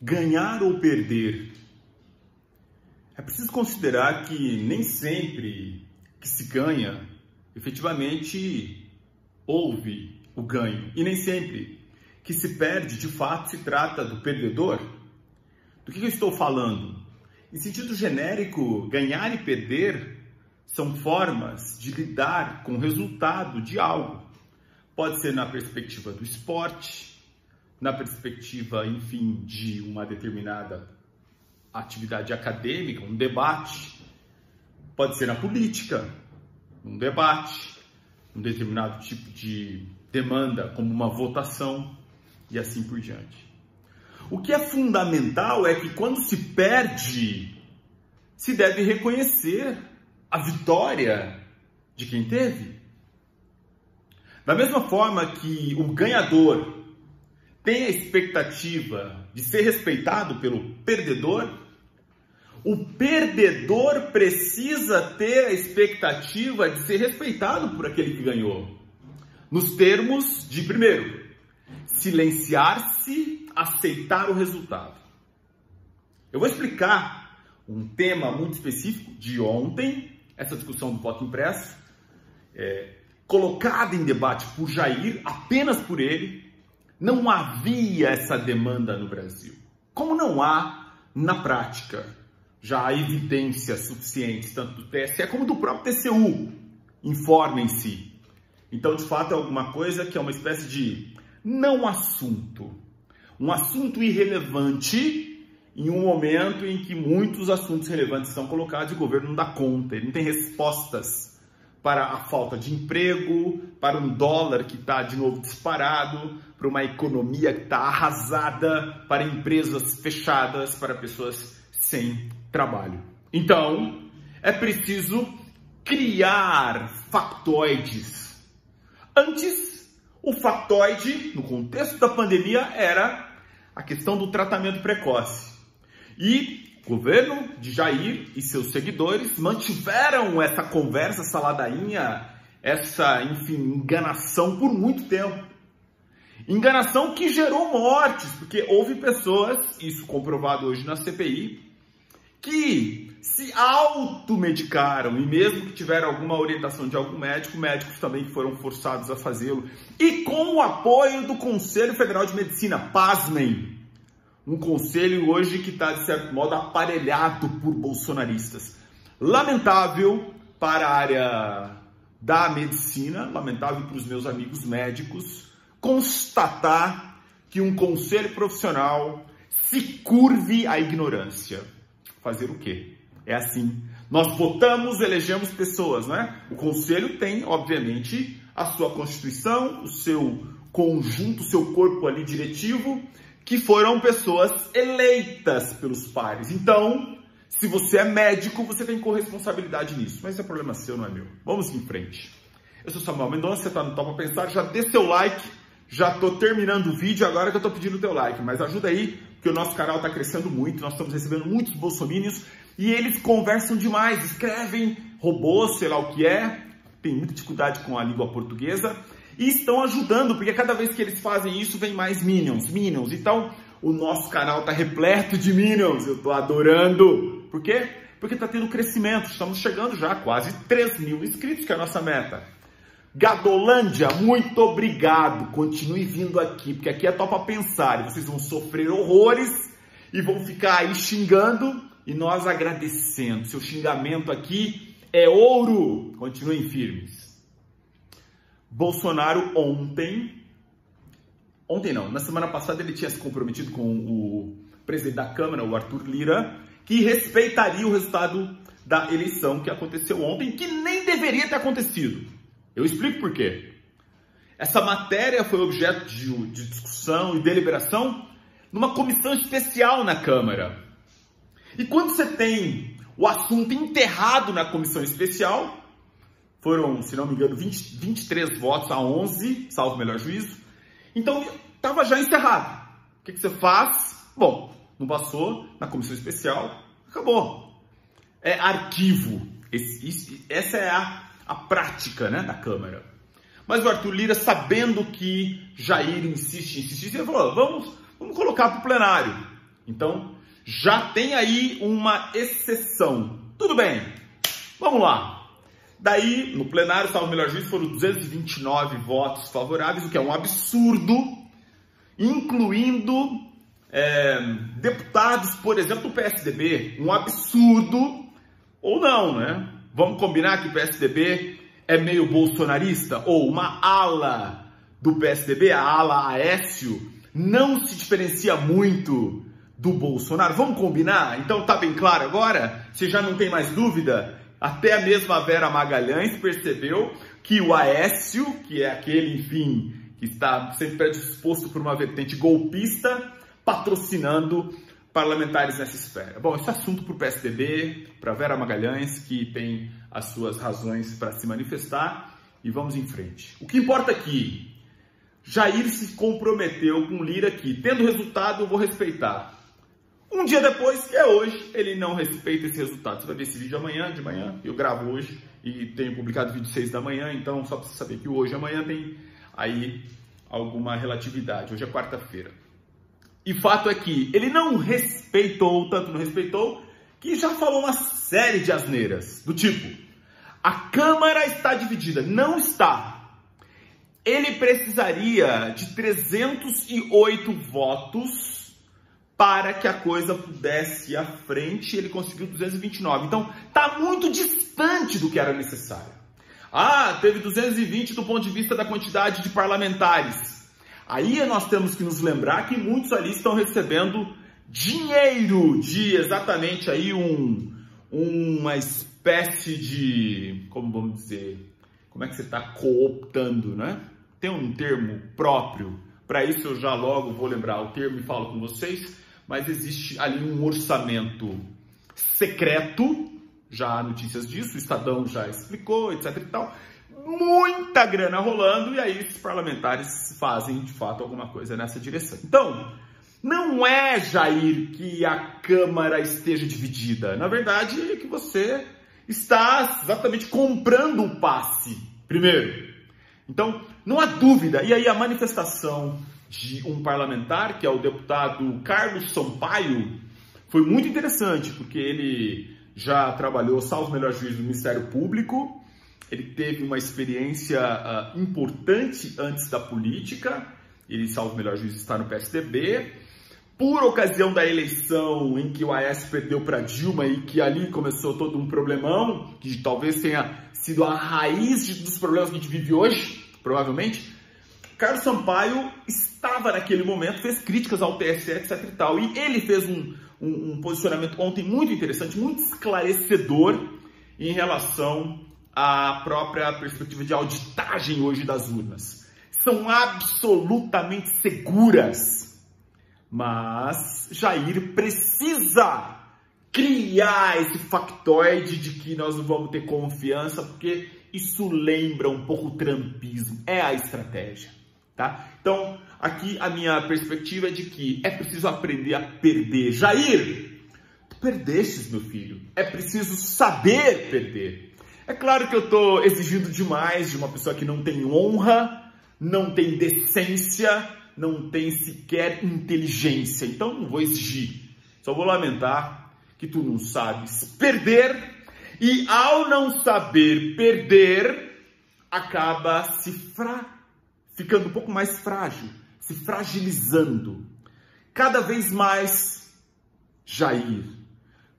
ganhar ou perder. É preciso considerar que nem sempre que se ganha, efetivamente houve o ganho. E nem sempre que se perde, de fato, se trata do perdedor. Do que eu estou falando? Em sentido genérico, ganhar e perder são formas de lidar com o resultado de algo. Pode ser na perspectiva do esporte, na perspectiva, enfim, de uma determinada atividade acadêmica, um debate. Pode ser na política, um debate, um determinado tipo de demanda, como uma votação e assim por diante. O que é fundamental é que quando se perde, se deve reconhecer a vitória de quem teve. Da mesma forma que o ganhador tem a expectativa de ser respeitado pelo perdedor, o perdedor precisa ter a expectativa de ser respeitado por aquele que ganhou. Nos termos de, primeiro, silenciar-se, aceitar o resultado. Eu vou explicar um tema muito específico de ontem, essa discussão do voto impresso, colocada em debate por Jair, apenas por ele. Não havia essa demanda no Brasil. Como não há, na prática, já há evidências suficientes, tanto do TSE como do próprio TCU. Informem-se. Então, de fato, é alguma coisa que é uma espécie de não assunto. Um assunto irrelevante em um momento em que muitos assuntos relevantes são colocados e o governo não dá conta. Ele não tem respostas para a falta de emprego, para um dólar que está de novo disparado, para uma economia que está arrasada, para empresas fechadas, para pessoas sem trabalho. Então, é preciso criar factoides. Antes, o factoide, no contexto da pandemia, era a questão do tratamento precoce. E o governo de Jair e seus seguidores mantiveram essa conversa, essa ladainha, essa, enfim, enganação por muito tempo. Enganação que gerou mortes, porque houve pessoas, isso comprovado hoje na CPI, que se automedicaram e mesmo que tiveram alguma orientação de algum médico, médicos também foram forçados a fazê-lo. E com o apoio do Conselho Federal de Medicina, pasmem, um conselho hoje que está, de certo modo, aparelhado por bolsonaristas. Lamentável para a área da medicina, lamentável para os meus amigos médicos, constatar que um conselho profissional se curve à ignorância. Fazer o quê? É assim. Nós votamos, elegemos pessoas, não é? O conselho tem, obviamente, a sua constituição, o seu conjunto, o seu corpo ali diretivo, que foram pessoas eleitas pelos pares. Então, se você é médico, você tem corresponsabilidade nisso. Mas esse é problema seu, não é meu. Vamos em frente. Eu sou Samuel Mendonça, você está no Topa Pensar. Já dê seu like, já estou terminando o vídeo agora que eu estou pedindo o teu like. Mas ajuda aí, porque o nosso canal está crescendo muito, nós estamos recebendo muitos bolsomínios e eles conversam demais, escrevem robô, sei lá o que é, tem muita dificuldade com a língua portuguesa e estão ajudando, porque cada vez que eles fazem isso, vem mais Minions. Então, o nosso canal está repleto de Minions, eu estou adorando. Por quê? Porque está tendo crescimento, estamos chegando já a quase 3 mil inscritos, que é a nossa meta. Gadolândia, muito obrigado, continue vindo aqui, porque aqui é Topa Pensar, e vocês vão sofrer horrores e vão ficar aí xingando e nós agradecendo, seu xingamento aqui é ouro, continuem firmes. Bolsonaro na semana passada ele tinha se comprometido com o presidente da Câmara, o Arthur Lira, que respeitaria o resultado da eleição que aconteceu ontem, que nem deveria ter acontecido. Eu explico por quê. Essa matéria foi objeto de discussão e deliberação numa comissão especial na Câmara. E quando você tem o assunto enterrado na comissão especial, foram, se não me engano, 23 votos a 11, salvo o melhor juízo, então estava já encerrado. O que você faz? Bom, não passou na comissão especial, acabou. É arquivo. Essa é a prática, né, da Câmara. Mas o Arthur Lira, sabendo que Jair insiste, ele falou, vamos colocar para o plenário. Então, já tem aí uma exceção. Tudo bem, vamos lá. Daí, no plenário, salvo o melhor juízo, foram 229 votos favoráveis, o que é um absurdo, incluindo deputados, por exemplo, do PSDB. Um absurdo, ou não, né? Vamos combinar que o PSDB é meio bolsonarista, ou uma ala do PSDB, a ala Aécio, não se diferencia muito do Bolsonaro. Vamos combinar? Então tá bem claro agora? Você já não tem mais dúvida? Até mesmo a Vera Magalhães percebeu que o Aécio, que é aquele, enfim, que está sempre predisposto por uma vertente golpista, patrocinando parlamentares nessa esfera. Bom, esse assunto para o PSDB, para Vera Magalhães, que tem as suas razões para se manifestar, e vamos em frente. O que importa aqui, Jair se comprometeu com Lira que, tendo resultado, eu vou respeitar. Um dia depois, que é hoje, ele não respeita esse resultado. Você vai ver esse vídeo amanhã, de manhã, eu gravo hoje e tenho publicado vídeo 6 da manhã, então só para você saber que hoje e amanhã tem aí alguma relatividade. Hoje é quarta-feira. E fato é que ele não respeitou, tanto não respeitou, que já falou uma série de asneiras, do tipo, a Câmara está dividida. Não está. Ele precisaria de 308 votos para que a coisa pudesse ir à frente. Ele conseguiu 229. Então, está muito distante do que era necessário. Ah, teve 220 do ponto de vista da quantidade de parlamentares. Aí nós temos que nos lembrar que muitos ali estão recebendo dinheiro de exatamente aí uma espécie de, como vamos dizer, como é que você está cooptando, né? Tem um termo próprio, para isso eu já logo vou lembrar o termo e falo com vocês, mas existe ali um orçamento secreto, já há notícias disso, o Estadão já explicou, etc e tal, muita grana rolando e aí os parlamentares fazem de fato alguma coisa nessa direção. Então, não é, Jair, que a Câmara esteja dividida, na verdade é que você está exatamente comprando o passe, primeiro. Então, não há dúvida. E aí a manifestação de um parlamentar, que é o deputado Carlos Sampaio, foi muito interessante, porque ele já trabalhou, salvo o melhor juízo, do Ministério Público, ele teve uma experiência importante antes da política, ele, salvo o melhor juízo, está no PSDB, por ocasião da eleição em que o Aécio perdeu para Dilma e que ali começou todo um problemão, que talvez tenha sido a raiz dos problemas que a gente vive hoje, provavelmente, Carlos Sampaio estava naquele momento, fez críticas ao TSE, etc e tal, e ele fez um posicionamento ontem muito interessante, muito esclarecedor em relação à própria perspectiva de auditagem hoje das urnas. São absolutamente seguras. Mas Jair precisa criar esse factoide de que nós não vamos ter confiança, porque isso lembra um pouco o trumpismo, é a estratégia, tá? Então, aqui a minha perspectiva é de que é preciso aprender a perder. Jair, tu perdestes, meu filho, é preciso saber perder. É claro que eu tô exigindo demais de uma pessoa que não tem honra, não tem decência, não tem sequer inteligência, então não vou exigir, só vou lamentar que tu não sabes perder, e ao não saber perder, acaba se ficando um pouco mais frágil, se fragilizando. Cada vez mais, Jair,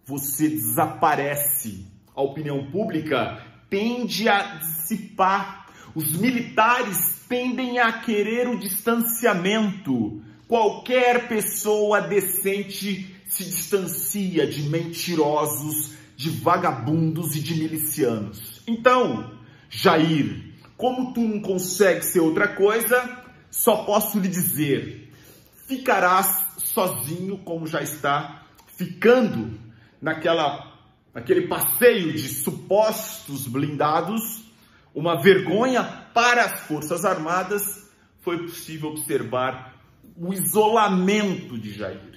você desaparece, a opinião pública tende a dissipar, os militares tendem a querer o distanciamento. Qualquer pessoa decente se distancia de mentirosos, de vagabundos e de milicianos. Então, Jair, como tu não consegue ser outra coisa, só posso lhe dizer, ficarás sozinho como já está ficando naquele passeio de supostos blindados. Uma vergonha para as Forças Armadas, foi possível observar o isolamento de Jair.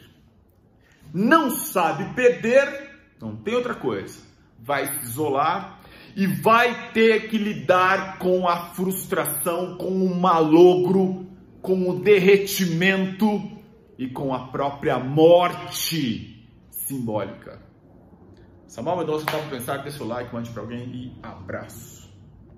Não sabe perder, não tem outra coisa. Vai se isolar e vai ter que lidar com a frustração, com o malogro, com o derretimento e com a própria morte simbólica. Samuel Mendonça, Topa Pensar, deixa o like, mande para alguém e abraço.